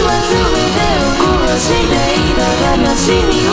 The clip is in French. は全てを殺していた悲しみは」